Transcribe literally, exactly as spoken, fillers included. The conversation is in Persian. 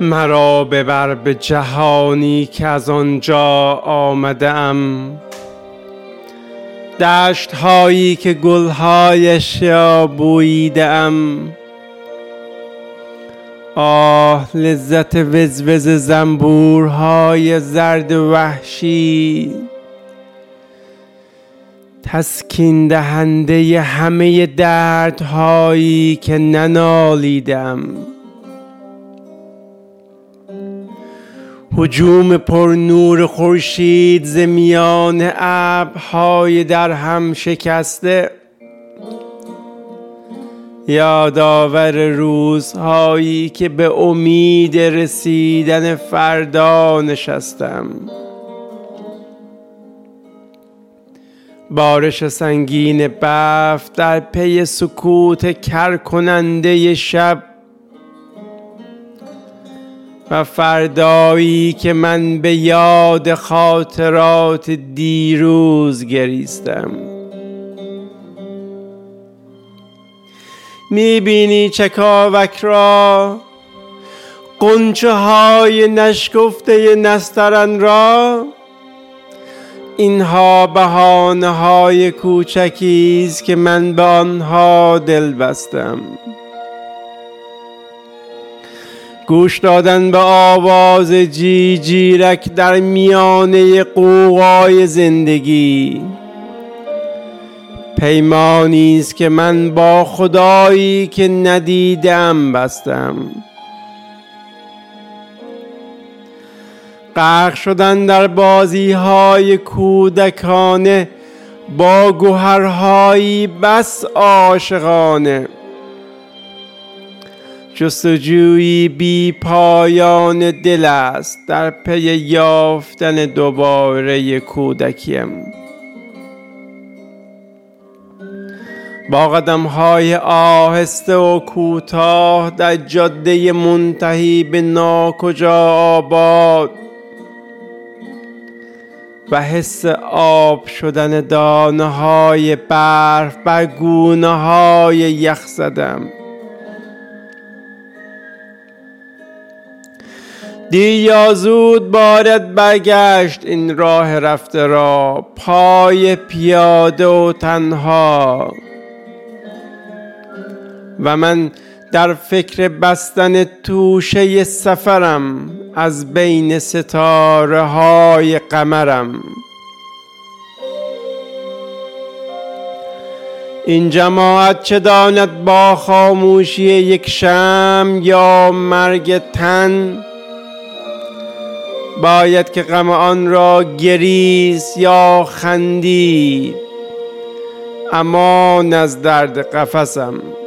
مرا ببر به جهانی که از آنجا آمده ام، دشت هایی که گلهایش را بوییده ام. آه لذت وزوز زنبورهای زرد وحشی، تسکین دهنده همه دردهایی که ننالیدم. هجوم پر نور خورشید ز میان ابرهای در هم شکسته، یادآور روزهایی که به امید رسیدن فردا نشستم. بارش سنگین بفت در پی سکوت کر کننده شب، و فردایی که من به یاد خاطرات دیروز گریستم. میبینی چکاوک را، غنچه های نشکفته نسترن را، اینها بهانه های کوچکی است که من به آنها دل بستم. گوش دادن به آواز جی جیرک در میانه قوقای زندگی، پیمانی است که من با خدایی که ندیدم بستم. غرق شدن در بازی‌های کودکانه با گوهرهایی بس عاشقانه، جستجویی بی پایان دل است در پی یافتن دوباره کودکیم. با قدم‌های آهسته و کوتاه در جاده منتهی به ناکجا آباد، و حس آب شدن دانه‌های برف بر گونه‌های یخ زدم. دی یا زود بارد برگشت این راه رفته را، پای پیاده و تنها، و من در فکر بستن توشه سفرم از بین ستاره های قمرم. این جماعت چه داند با خاموشی یک شمع یا مرگ تن، باید که غم آن را گریست یا خندید. امان از درد قفسم.